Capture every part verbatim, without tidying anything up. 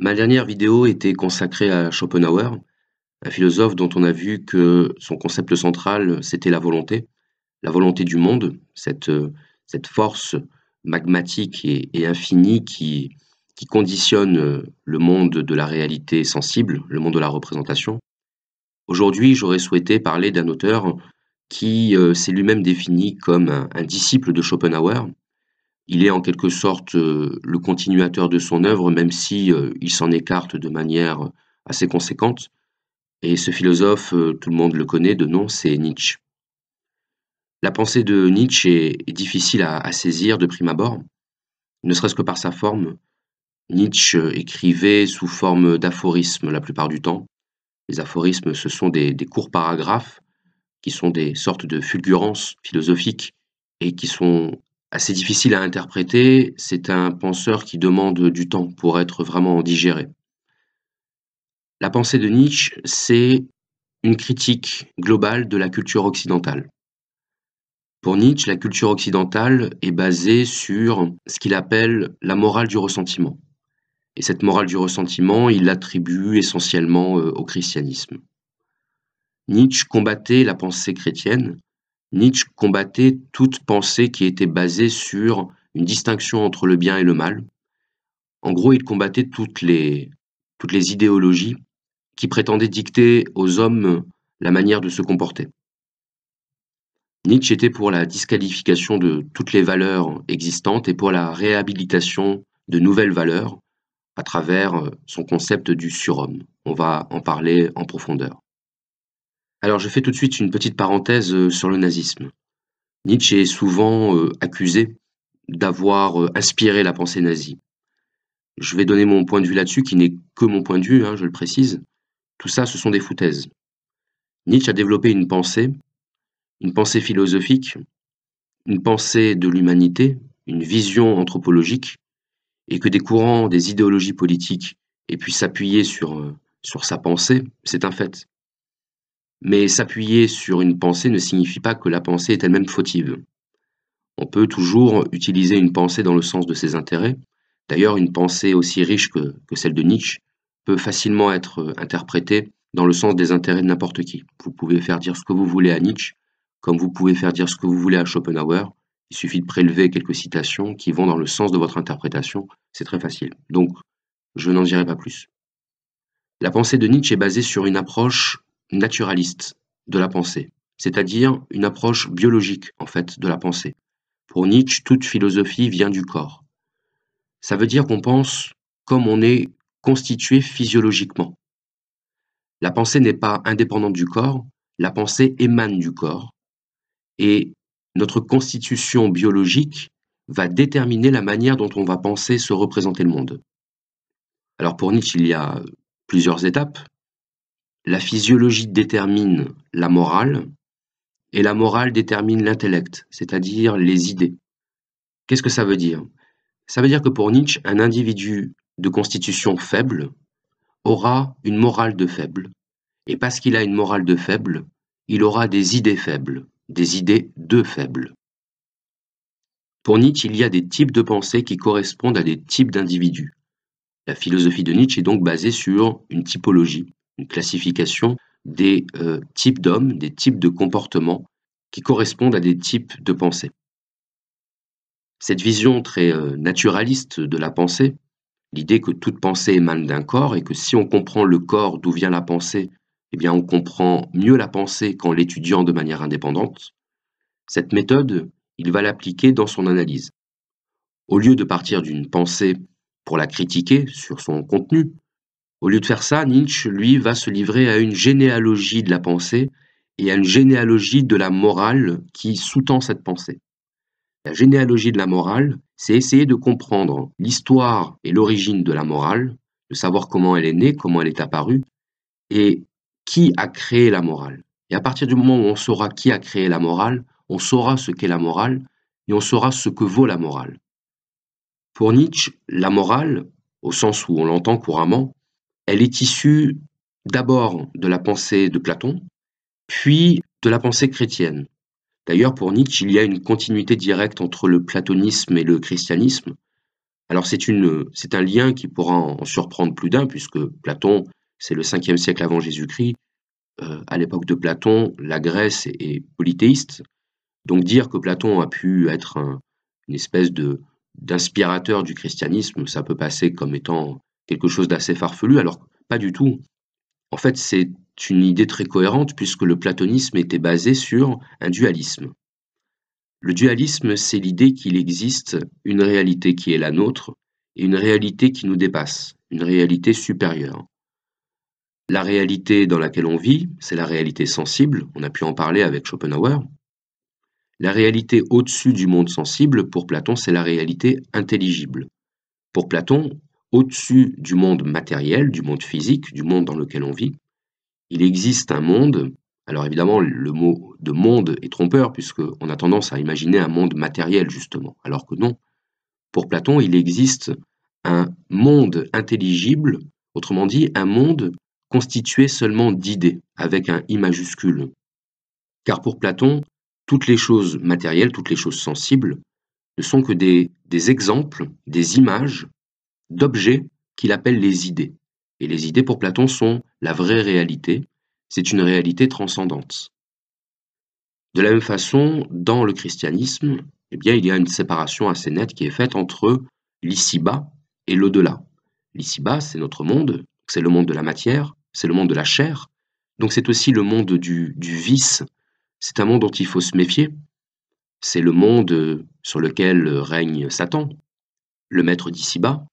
Ma dernière vidéo était consacrée à Schopenhauer, un philosophe dont on a vu que son concept central, c'était la volonté, la volonté du monde, cette, cette force magmatique et, et infinie qui, qui conditionne le monde de la réalité sensible, le monde de la représentation. Aujourd'hui, j'aurais souhaité parler d'un auteur qui euh, s'est lui-même défini comme un, un disciple de Schopenhauer. Il est en quelque sorte euh, le continuateur de son œuvre, même si euh, il s'en écarte de manière assez conséquente. Et ce philosophe, euh, tout le monde le connaît de nom, c'est Nietzsche. La pensée de Nietzsche est, est difficile à, à saisir de prime abord, ne serait-ce que par sa forme. Nietzsche écrivait sous forme d'aphorismes la plupart du temps. Les aphorismes, ce sont des, des courts paragraphes qui sont des sortes de fulgurances philosophiques et qui sont assez difficiles à interpréter. C'est un penseur qui demande du temps pour être vraiment digéré. La pensée de Nietzsche, c'est une critique globale de la culture occidentale. Pour Nietzsche, la culture occidentale est basée sur ce qu'il appelle la morale du ressentiment. Et cette morale du ressentiment, il l'attribue essentiellement au christianisme. Nietzsche combattait la pensée chrétienne. Nietzsche combattait toute pensée qui était basée sur une distinction entre le bien et le mal. En gros, il combattait toutes les, toutes les idéologies qui prétendaient dicter aux hommes la manière de se comporter. Nietzsche était pour la disqualification de toutes les valeurs existantes et pour la réhabilitation de nouvelles valeurs à travers son concept du surhomme. On va en parler en profondeur. Alors je fais tout de suite une petite parenthèse sur le nazisme. Nietzsche est souvent euh, accusé d'avoir euh, inspiré la pensée nazie. Je vais donner mon point de vue là-dessus, qui n'est que mon point de vue, hein, je le précise. Tout ça, ce sont des foutaises. Nietzsche a développé une pensée, une pensée philosophique, une pensée de l'humanité, une vision anthropologique, et que des courants, des idéologies politiques aient pu s'appuyer sur, euh, sur sa pensée, c'est un fait. Mais s'appuyer sur une pensée ne signifie pas que la pensée est elle-même fautive. On peut toujours utiliser une pensée dans le sens de ses intérêts. D'ailleurs, une pensée aussi riche que, que celle de Nietzsche peut facilement être interprétée dans le sens des intérêts de n'importe qui. Vous pouvez faire dire ce que vous voulez à Nietzsche, comme vous pouvez faire dire ce que vous voulez à Schopenhauer. Il suffit de prélever quelques citations qui vont dans le sens de votre interprétation. C'est très facile. Donc, je n'en dirai pas plus. La pensée de Nietzsche est basée sur une approche naturaliste de la pensée, c'est-à-dire une approche biologique, en fait, de la pensée. Pour Nietzsche, toute philosophie vient du corps. Ça veut dire qu'on pense comme on est constitué physiologiquement. La pensée n'est pas indépendante du corps, la pensée émane du corps, et notre constitution biologique va déterminer la manière dont on va penser se représenter le monde. Alors pour Nietzsche, il y a plusieurs étapes. La physiologie détermine la morale et la morale détermine l'intellect, c'est-à-dire les idées. Qu'est-ce que ça veut dire? Ça veut dire que pour Nietzsche, un individu de constitution faible aura une morale de faible. Et parce qu'il a une morale de faible, il aura des idées faibles, des idées de faibles. Pour Nietzsche, il y a des types de pensées qui correspondent à des types d'individus. La philosophie de Nietzsche est donc basée sur une typologie, une classification des euh, types d'hommes, des types de comportements qui correspondent à des types de pensées. Cette vision très euh, naturaliste de la pensée, l'idée que toute pensée émane d'un corps et que si on comprend le corps d'où vient la pensée, eh bien on comprend mieux la pensée qu'en l'étudiant de manière indépendante, cette méthode, il va l'appliquer dans son analyse. Au lieu de partir d'une pensée pour la critiquer sur son contenu, au lieu de faire ça, Nietzsche, lui, va se livrer à une généalogie de la pensée et à une généalogie de la morale qui sous-tend cette pensée. La généalogie de la morale, c'est essayer de comprendre l'histoire et l'origine de la morale, de savoir comment elle est née, comment elle est apparue, et qui a créé la morale. Et à partir du moment où on saura qui a créé la morale, on saura ce qu'est la morale, et on saura ce que vaut la morale. Pour Nietzsche, la morale, au sens où on l'entend couramment, elle est issue d'abord de la pensée de Platon, puis de la pensée chrétienne. D'ailleurs, pour Nietzsche, il y a une continuité directe entre le platonisme et le christianisme. Alors c'est une, c'est un lien qui pourra en surprendre plus d'un, puisque Platon, c'est le cinquième siècle avant Jésus-Christ. Euh, à l'époque de Platon, la Grèce est, est polythéiste. Donc dire que Platon a pu être un- une espèce de d'inspirateur du christianisme, ça peut passer comme étant quelque chose d'assez farfelu, alors que pas du tout. En fait, c'est une idée très cohérente puisque le platonisme était basé sur un dualisme. Le dualisme, c'est l'idée qu'il existe une réalité qui est la nôtre et une réalité qui nous dépasse, une réalité supérieure. La réalité dans laquelle on vit, c'est la réalité sensible, on a pu en parler avec Schopenhauer. La réalité au-dessus du monde sensible, pour Platon, c'est la réalité intelligible. Pour Platon, au-dessus du monde matériel, du monde physique, du monde dans lequel on vit, il existe un monde. Alors évidemment, le mot de monde est trompeur, puisqu'on a tendance à imaginer un monde matériel, justement, alors que non. Pour Platon, il existe un monde intelligible, autrement dit, un monde constitué seulement d'idées, avec un I majuscule. Car pour Platon, toutes les choses matérielles, toutes les choses sensibles, ne sont que des, des exemples, des images, d'objets qu'il appelle les idées. Et les idées, pour Platon, sont la vraie réalité, c'est une réalité transcendante. De la même façon, dans le christianisme, eh bien, il y a une séparation assez nette qui est faite entre l'ici-bas et l'au-delà. L'ici-bas, c'est notre monde, c'est le monde de la matière, c'est le monde de la chair, donc c'est aussi le monde du, du vice. C'est un monde dont il faut se méfier. C'est le monde sur lequel règne Satan, le maître d'ici-bas.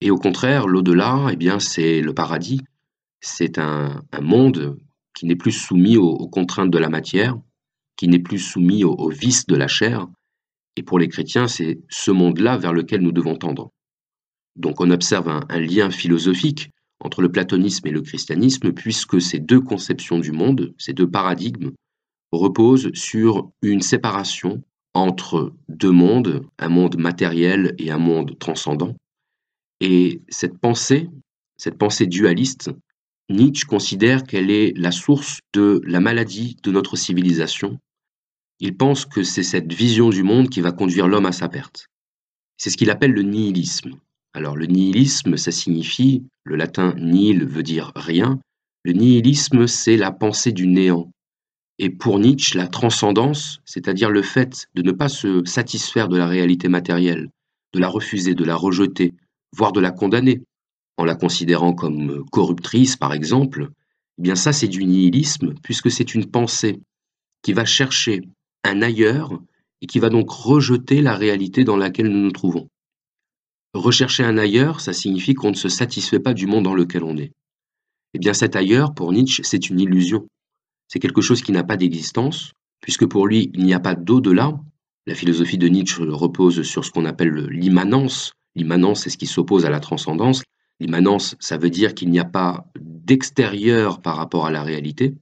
Et au contraire, l'au-delà, eh bien, c'est le paradis. C'est un, un monde qui n'est plus soumis aux, aux contraintes de la matière, qui n'est plus soumis aux, aux vices de la chair. Et pour les chrétiens, c'est ce monde-là vers lequel nous devons tendre. Donc on observe un, un lien philosophique entre le platonisme et le christianisme, puisque ces deux conceptions du monde, ces deux paradigmes, repose sur une séparation entre deux mondes, un monde matériel et un monde transcendant. Et cette pensée, cette pensée dualiste, Nietzsche considère qu'elle est la source de la maladie de notre civilisation. Il pense que c'est cette vision du monde qui va conduire l'homme à sa perte. C'est ce qu'il appelle le nihilisme. Alors le nihilisme, ça signifie, le latin nihil veut dire rien, le nihilisme c'est la pensée du néant. Et pour Nietzsche, la transcendance, c'est-à-dire le fait de ne pas se satisfaire de la réalité matérielle, de la refuser, de la rejeter, voire de la condamner, en la considérant comme corruptrice par exemple, eh bien ça c'est du nihilisme puisque c'est une pensée qui va chercher un ailleurs et qui va donc rejeter la réalité dans laquelle nous nous trouvons. Rechercher un ailleurs, ça signifie qu'on ne se satisfait pas du monde dans lequel on est. Eh bien cet ailleurs, pour Nietzsche, c'est une illusion. C'est quelque chose qui n'a pas d'existence, puisque pour lui, il n'y a pas d'au-delà. La philosophie de Nietzsche repose sur ce qu'on appelle l'immanence. L'immanence, c'est ce qui s'oppose à la transcendance. L'immanence, ça veut dire qu'il n'y a pas d'extérieur par rapport à la réalité.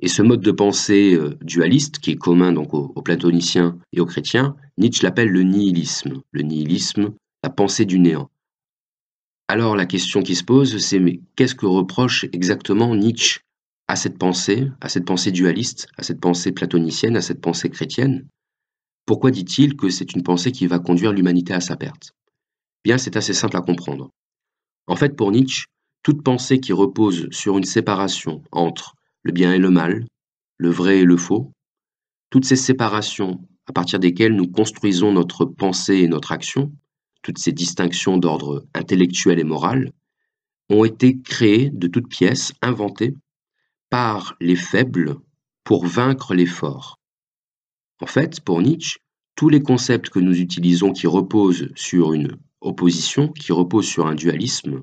Et ce mode de pensée dualiste, qui est commun donc aux, aux platoniciens et aux chrétiens, Nietzsche l'appelle le nihilisme. Le nihilisme, la pensée du néant. Alors la question qui se pose, c'est mais qu'est-ce que reproche exactement Nietzsche à cette pensée, à cette pensée dualiste, à cette pensée platonicienne, à cette pensée chrétienne? Pourquoi dit-il que c'est une pensée qui va conduire l'humanité à sa perte? Bien, c'est assez simple à comprendre. En fait, pour Nietzsche, toute pensée qui repose sur une séparation entre le bien et le mal, le vrai et le faux, toutes ces séparations à partir desquelles nous construisons notre pensée et notre action, toutes ces distinctions d'ordre intellectuel et moral, ont été créées de toutes pièces, inventées, par les faibles pour vaincre les forts. En fait, pour Nietzsche, tous les concepts que nous utilisons qui reposent sur une opposition, qui reposent sur un dualisme,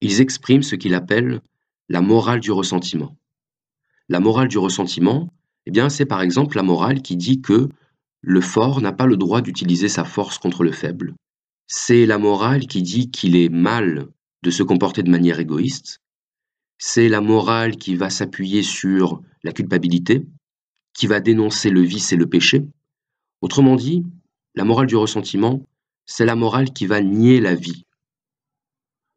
ils expriment ce qu'il appelle la morale du ressentiment. La morale du ressentiment, eh bien, c'est par exemple la morale qui dit que le fort n'a pas le droit d'utiliser sa force contre le faible. C'est la morale qui dit qu'il est mal de se comporter de manière égoïste. C'est la morale qui va s'appuyer sur la culpabilité, qui va dénoncer le vice et le péché. Autrement dit, la morale du ressentiment, c'est la morale qui va nier la vie.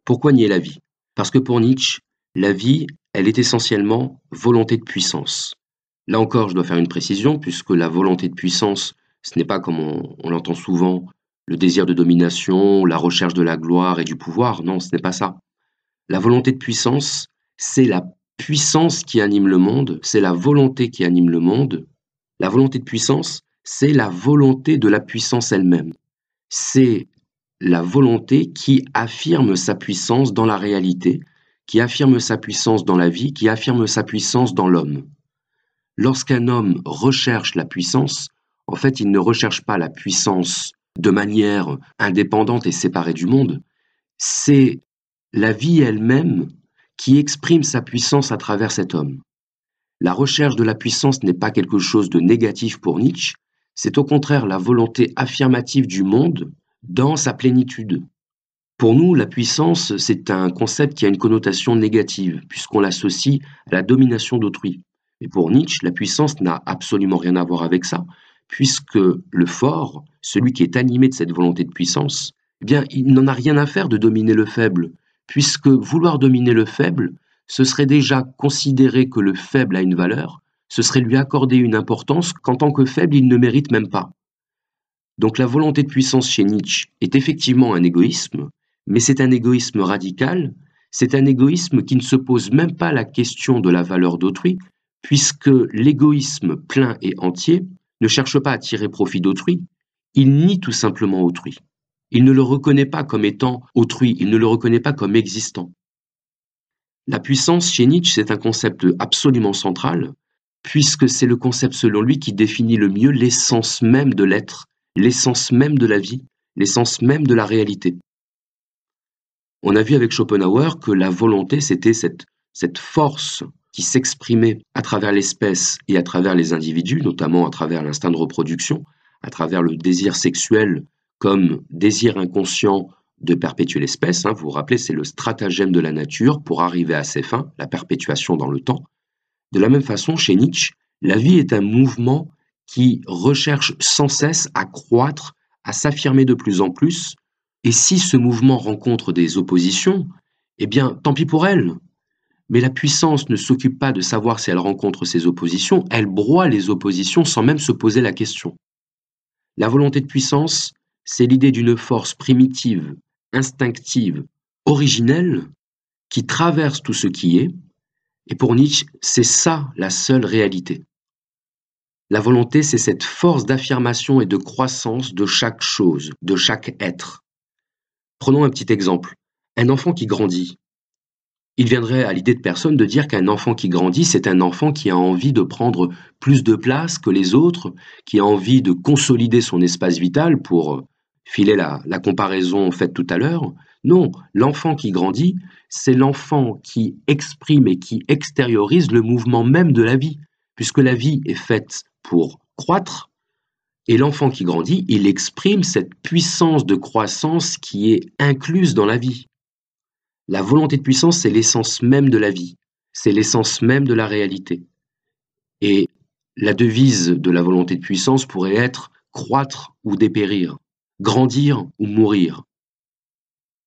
Pourquoi nier la vie? Parce que pour Nietzsche, la vie, elle est essentiellement volonté de puissance. Là encore, je dois faire une précision, puisque la volonté de puissance, ce n'est pas, comme on, on l'entend souvent, le désir de domination, la recherche de la gloire et du pouvoir. Non, ce n'est pas ça. La volonté de puissance, c'est la puissance qui anime le monde, c'est la volonté qui anime le monde. La volonté de puissance, c'est la volonté de la puissance elle-même. C'est la volonté qui affirme sa puissance dans la réalité, qui affirme sa puissance dans la vie, qui affirme sa puissance dans l'homme. Lorsqu'un homme recherche la puissance, en fait, il ne recherche pas la puissance de manière indépendante et séparée du monde. C'est la vie elle-même qui exprime sa puissance à travers cet homme. La recherche de la puissance n'est pas quelque chose de négatif pour Nietzsche, c'est au contraire la volonté affirmative du monde dans sa plénitude. Pour nous, la puissance, c'est un concept qui a une connotation négative, puisqu'on l'associe à la domination d'autrui. Et pour Nietzsche, la puissance n'a absolument rien à voir avec ça, puisque le fort, celui qui est animé de cette volonté de puissance, eh bien, il n'en a rien à faire de dominer le faible, puisque vouloir dominer le faible, ce serait déjà considérer que le faible a une valeur, ce serait lui accorder une importance qu'en tant que faible, il ne mérite même pas. Donc la volonté de puissance chez Nietzsche est effectivement un égoïsme, mais c'est un égoïsme radical, c'est un égoïsme qui ne se pose même pas la question de la valeur d'autrui, puisque l'égoïsme plein et entier ne cherche pas à tirer profit d'autrui, il nie tout simplement autrui. Il ne le reconnaît pas comme étant autrui, il ne le reconnaît pas comme existant. La puissance chez Nietzsche, c'est un concept absolument central, puisque c'est le concept selon lui qui définit le mieux l'essence même de l'être, l'essence même de la vie, l'essence même de la réalité. On a vu avec Schopenhauer que la volonté, c'était cette, cette force qui s'exprimait à travers l'espèce et à travers les individus, notamment à travers l'instinct de reproduction, à travers le désir sexuel comme désir inconscient de perpétuer l'espèce. Hein, vous vous rappelez, c'est le stratagème de la nature pour arriver à ses fins, la perpétuation dans le temps. De la même façon, chez Nietzsche, la vie est un mouvement qui recherche sans cesse à croître, à s'affirmer de plus en plus. Et si ce mouvement rencontre des oppositions, eh bien, tant pis pour elle. Mais la puissance ne s'occupe pas de savoir si elle rencontre ces oppositions, elle broie les oppositions sans même se poser la question. La volonté de puissance, c'est l'idée d'une force primitive, instinctive, originelle, qui traverse tout ce qui est, et pour Nietzsche, c'est ça la seule réalité. La volonté, c'est cette force d'affirmation et de croissance de chaque chose, de chaque être. Prenons un petit exemple. Un enfant qui grandit. Il viendrait à l'idée de personne de dire qu'un enfant qui grandit, c'est un enfant qui a envie de prendre plus de place que les autres, qui a envie de consolider son espace vital pour filer la, la comparaison faite tout à l'heure. Non, l'enfant qui grandit, c'est l'enfant qui exprime et qui extériorise le mouvement même de la vie, puisque la vie est faite pour croître, et l'enfant qui grandit, il exprime cette puissance de croissance qui est incluse dans la vie. La volonté de puissance, c'est l'essence même de la vie, c'est l'essence même de la réalité. Et la devise de la volonté de puissance pourrait être croître ou dépérir, grandir ou mourir.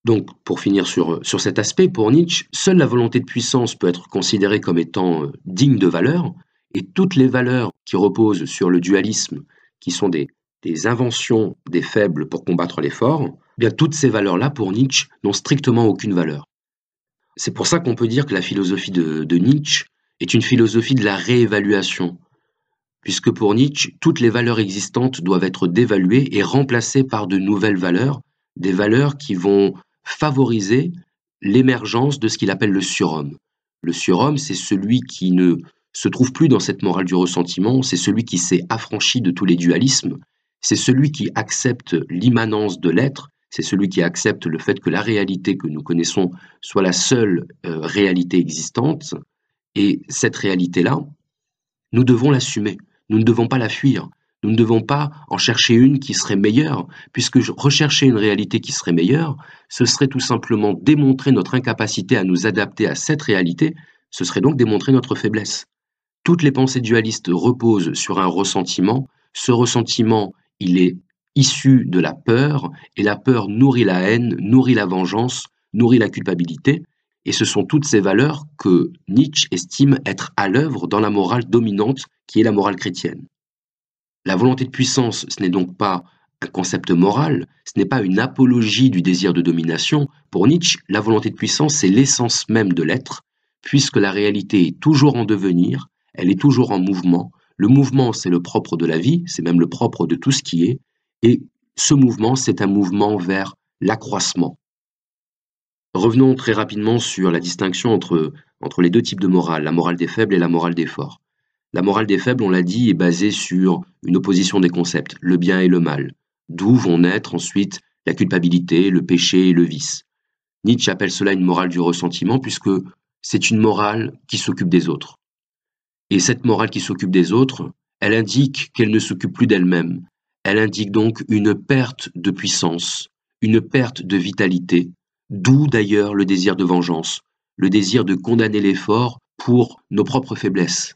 Donc, pour finir sur, sur cet aspect, pour Nietzsche, seule la volonté de puissance peut être considérée comme étant digne de valeur, et toutes les valeurs qui reposent sur le dualisme, qui sont des, des inventions des faibles pour combattre les forts, eh bien toutes ces valeurs-là, pour Nietzsche, n'ont strictement aucune valeur. C'est pour ça qu'on peut dire que la philosophie de, de Nietzsche est une philosophie de la réévaluation, puisque pour Nietzsche, toutes les valeurs existantes doivent être dévaluées et remplacées par de nouvelles valeurs, des valeurs qui vont favoriser l'émergence de ce qu'il appelle le surhomme. Le surhomme, c'est celui qui ne se trouve plus dans cette morale du ressentiment, c'est celui qui s'est affranchi de tous les dualismes, c'est celui qui accepte l'immanence de l'être, c'est celui qui accepte le fait que la réalité que nous connaissons soit la seule euh, réalité existante, et cette réalité-là, nous devons l'assumer, nous ne devons pas la fuir, nous ne devons pas en chercher une qui serait meilleure, puisque rechercher une réalité qui serait meilleure, ce serait tout simplement démontrer notre incapacité à nous adapter à cette réalité, ce serait donc démontrer notre faiblesse. Toutes les pensées dualistes reposent sur un ressentiment. Ce ressentiment, il est issu de la peur, et la peur nourrit la haine, nourrit la vengeance, nourrit la culpabilité, et ce sont toutes ces valeurs que Nietzsche estime être à l'œuvre dans la morale dominante, qui est la morale chrétienne. La volonté de puissance, ce n'est donc pas un concept moral, ce n'est pas une apologie du désir de domination. Pour Nietzsche, la volonté de puissance est l'essence même de l'être, puisque la réalité est toujours en devenir, elle est toujours en mouvement. Le mouvement, c'est le propre de la vie, c'est même le propre de tout ce qui est, et ce mouvement, c'est un mouvement vers l'accroissement. Revenons très rapidement sur la distinction entre, entre les deux types de morale, la morale des faibles et la morale des forts. La morale des faibles, on l'a dit, est basée sur une opposition des concepts, le bien et le mal, d'où vont naître ensuite la culpabilité, le péché et le vice. Nietzsche appelle cela une morale du ressentiment, puisque c'est une morale qui s'occupe des autres. Et cette morale qui s'occupe des autres, elle indique qu'elle ne s'occupe plus d'elle-même. Elle indique donc une perte de puissance, une perte de vitalité, d'où d'ailleurs le désir de vengeance, le désir de condamner les forts pour nos propres faiblesses.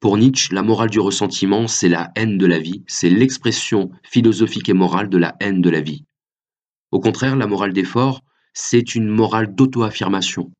Pour Nietzsche, la morale du ressentiment, c'est la haine de la vie, c'est l'expression philosophique et morale de la haine de la vie. Au contraire, la morale des forts, c'est une morale d'auto-affirmation.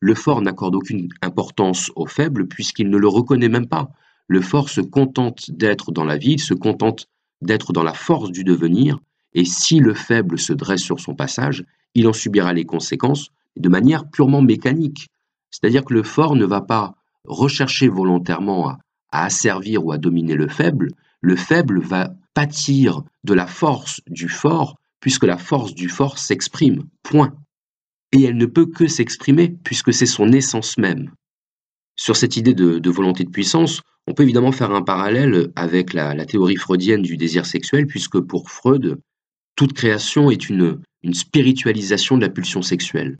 Le fort n'accorde aucune importance au faible puisqu'il ne le reconnaît même pas. Le fort se contente d'être dans la vie, il se contente d'être dans la force du devenir, et si le faible se dresse sur son passage, il en subira les conséquences de manière purement mécanique. C'est-à-dire que le fort ne va pas rechercher volontairement à, à asservir ou à dominer le faible, le faible va pâtir de la force du fort, puisque la force du fort s'exprime, point. Et elle ne peut que s'exprimer, puisque c'est son essence même. Sur cette idée de, de volonté de puissance, on peut évidemment faire un parallèle avec la, la théorie freudienne du désir sexuel, puisque pour Freud, toute création est une, une spiritualisation de la pulsion sexuelle.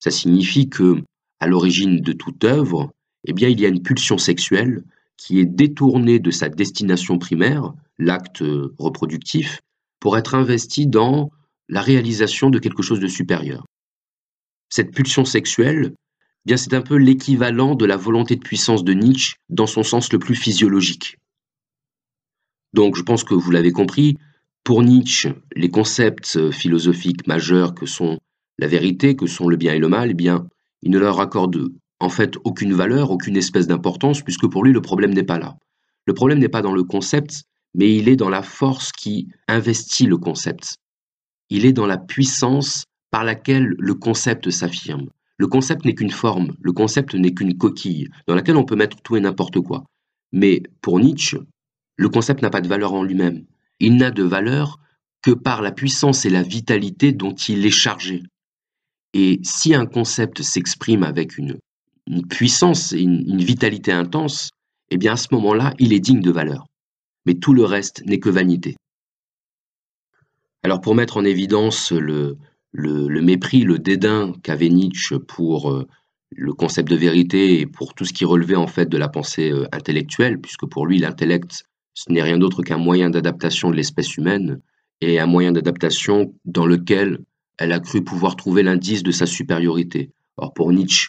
Ça signifie que, à l'origine de toute œuvre, eh bien, il y a une pulsion sexuelle qui est détournée de sa destination primaire, l'acte reproductif, pour être investie dans la réalisation de quelque chose de supérieur. Cette pulsion sexuelle, eh bien, c'est un peu l'équivalent de la volonté de puissance de Nietzsche dans son sens le plus physiologique. Donc, je pense que vous l'avez compris, pour Nietzsche, les concepts philosophiques majeurs que sont la vérité, que sont le bien et le mal, eh bien, il ne leur accorde en fait aucune valeur, aucune espèce d'importance, puisque pour lui, le problème n'est pas là. Le problème n'est pas dans le concept, mais il est dans la force qui investit le concept. Il est dans la puissance par laquelle le concept s'affirme. Le concept n'est qu'une forme, le concept n'est qu'une coquille, dans laquelle on peut mettre tout et n'importe quoi. Mais pour Nietzsche, le concept n'a pas de valeur en lui-même. Il n'a de valeur que par la puissance et la vitalité dont il est chargé. Et si un concept s'exprime avec une, une puissance et une, une vitalité intense, eh bien à ce moment-là, il est digne de valeur. Mais tout le reste n'est que vanité. Alors pour mettre en évidence le... Le, le mépris, le dédain qu'avait Nietzsche pour euh, le concept de vérité et pour tout ce qui relevait en fait de la pensée euh, intellectuelle, puisque pour lui l'intellect ce n'est rien d'autre qu'un moyen d'adaptation de l'espèce humaine et un moyen d'adaptation dans lequel elle a cru pouvoir trouver l'indice de sa supériorité. Or pour Nietzsche,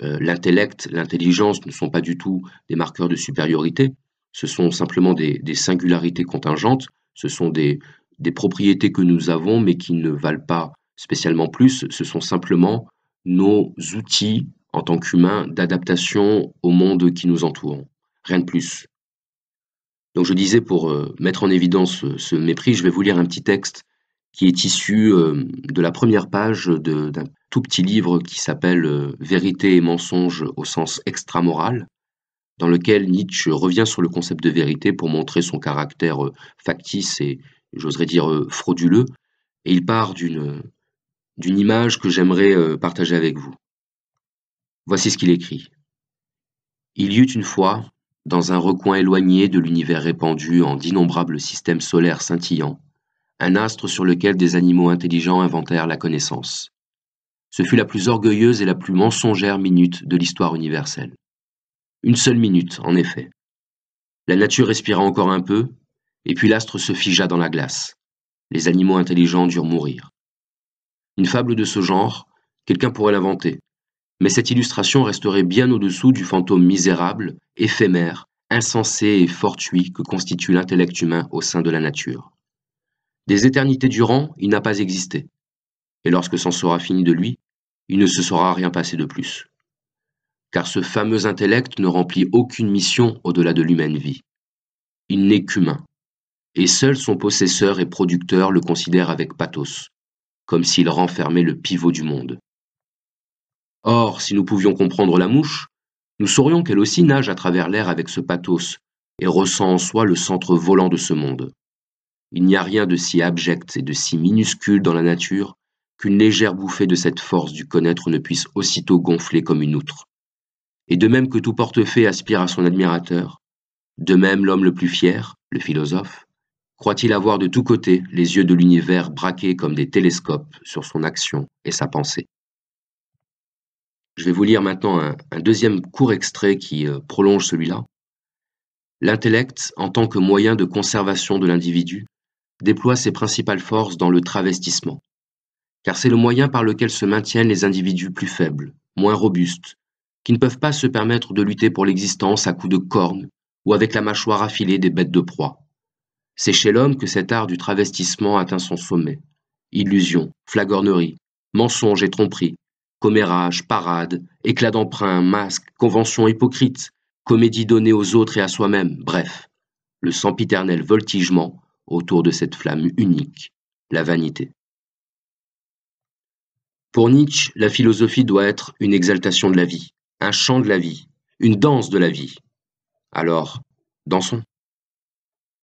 euh, l'intellect, l'intelligence ne sont pas du tout des marqueurs de supériorité, ce sont simplement des, des singularités contingentes, ce sont des, des propriétés que nous avons mais qui ne valent pas spécialement plus, ce sont simplement nos outils en tant qu'humains d'adaptation au monde qui nous entoure, rien de plus. Donc je disais, pour euh, mettre en évidence ce, ce mépris, je vais vous lire un petit texte qui est issu euh, de la première page d'un tout petit livre qui s'appelle euh, « Vérité et mensonge au sens extramoral », dans lequel Nietzsche revient sur le concept de vérité pour montrer son caractère euh, factice et, j'oserais dire, euh, frauduleux, et il part d'une... d'une image que j'aimerais partager avec vous. Voici ce qu'il écrit. « Il y eut une fois, dans un recoin éloigné de l'univers répandu en d'innombrables systèmes solaires scintillants, un astre sur lequel des animaux intelligents inventèrent la connaissance. Ce fut la plus orgueilleuse et la plus mensongère minute de l'histoire universelle. Une seule minute, en effet. La nature respira encore un peu, et puis l'astre se figea dans la glace. Les animaux intelligents durent mourir. Une fable de ce genre, quelqu'un pourrait l'inventer, mais cette illustration resterait bien au-dessous du fantôme misérable, éphémère, insensé et fortuit que constitue l'intellect humain au sein de la nature. Des éternités durant, il n'a pas existé, et lorsque c'en sera fini de lui, il ne se sera rien passé de plus. Car ce fameux intellect ne remplit aucune mission au-delà de l'humaine vie. Il n'est qu'humain. et seul son possesseur et producteur le considère avec pathos, comme s'il renfermait le pivot du monde. Or, si nous pouvions comprendre la mouche, nous saurions qu'elle aussi nage à travers l'air avec ce pathos et ressent en soi le centre volant de ce monde. Il n'y a rien de si abject et de si minuscule dans la nature qu'une légère bouffée de cette force du connaître ne puisse aussitôt gonfler comme une outre. Et de même que tout portefaix aspire à son admirateur, de même l'homme le plus fier, le philosophe, croit-il avoir de tous côtés les yeux de l'univers braqués comme des télescopes sur son action et sa pensée. Je vais vous lire maintenant un, un deuxième court extrait qui euh, prolonge celui-là. L'intellect, en tant que moyen de conservation de l'individu, déploie ses principales forces dans le travestissement, car c'est le moyen par lequel se maintiennent les individus plus faibles, moins robustes, qui ne peuvent pas se permettre de lutter pour l'existence à coups de cornes ou avec la mâchoire affilée des bêtes de proie. C'est chez l'homme que cet art du travestissement atteint son sommet. Illusion, flagornerie, mensonge et tromperie, commérage, parade, éclat d'emprunt, masque, convention hypocrite, comédie donnée aux autres et à soi-même, bref, le sempiternel voltigement autour de cette flamme unique, la vanité. Pour Nietzsche, la philosophie doit être une exaltation de la vie, un chant de la vie, une danse de la vie. Alors, dansons.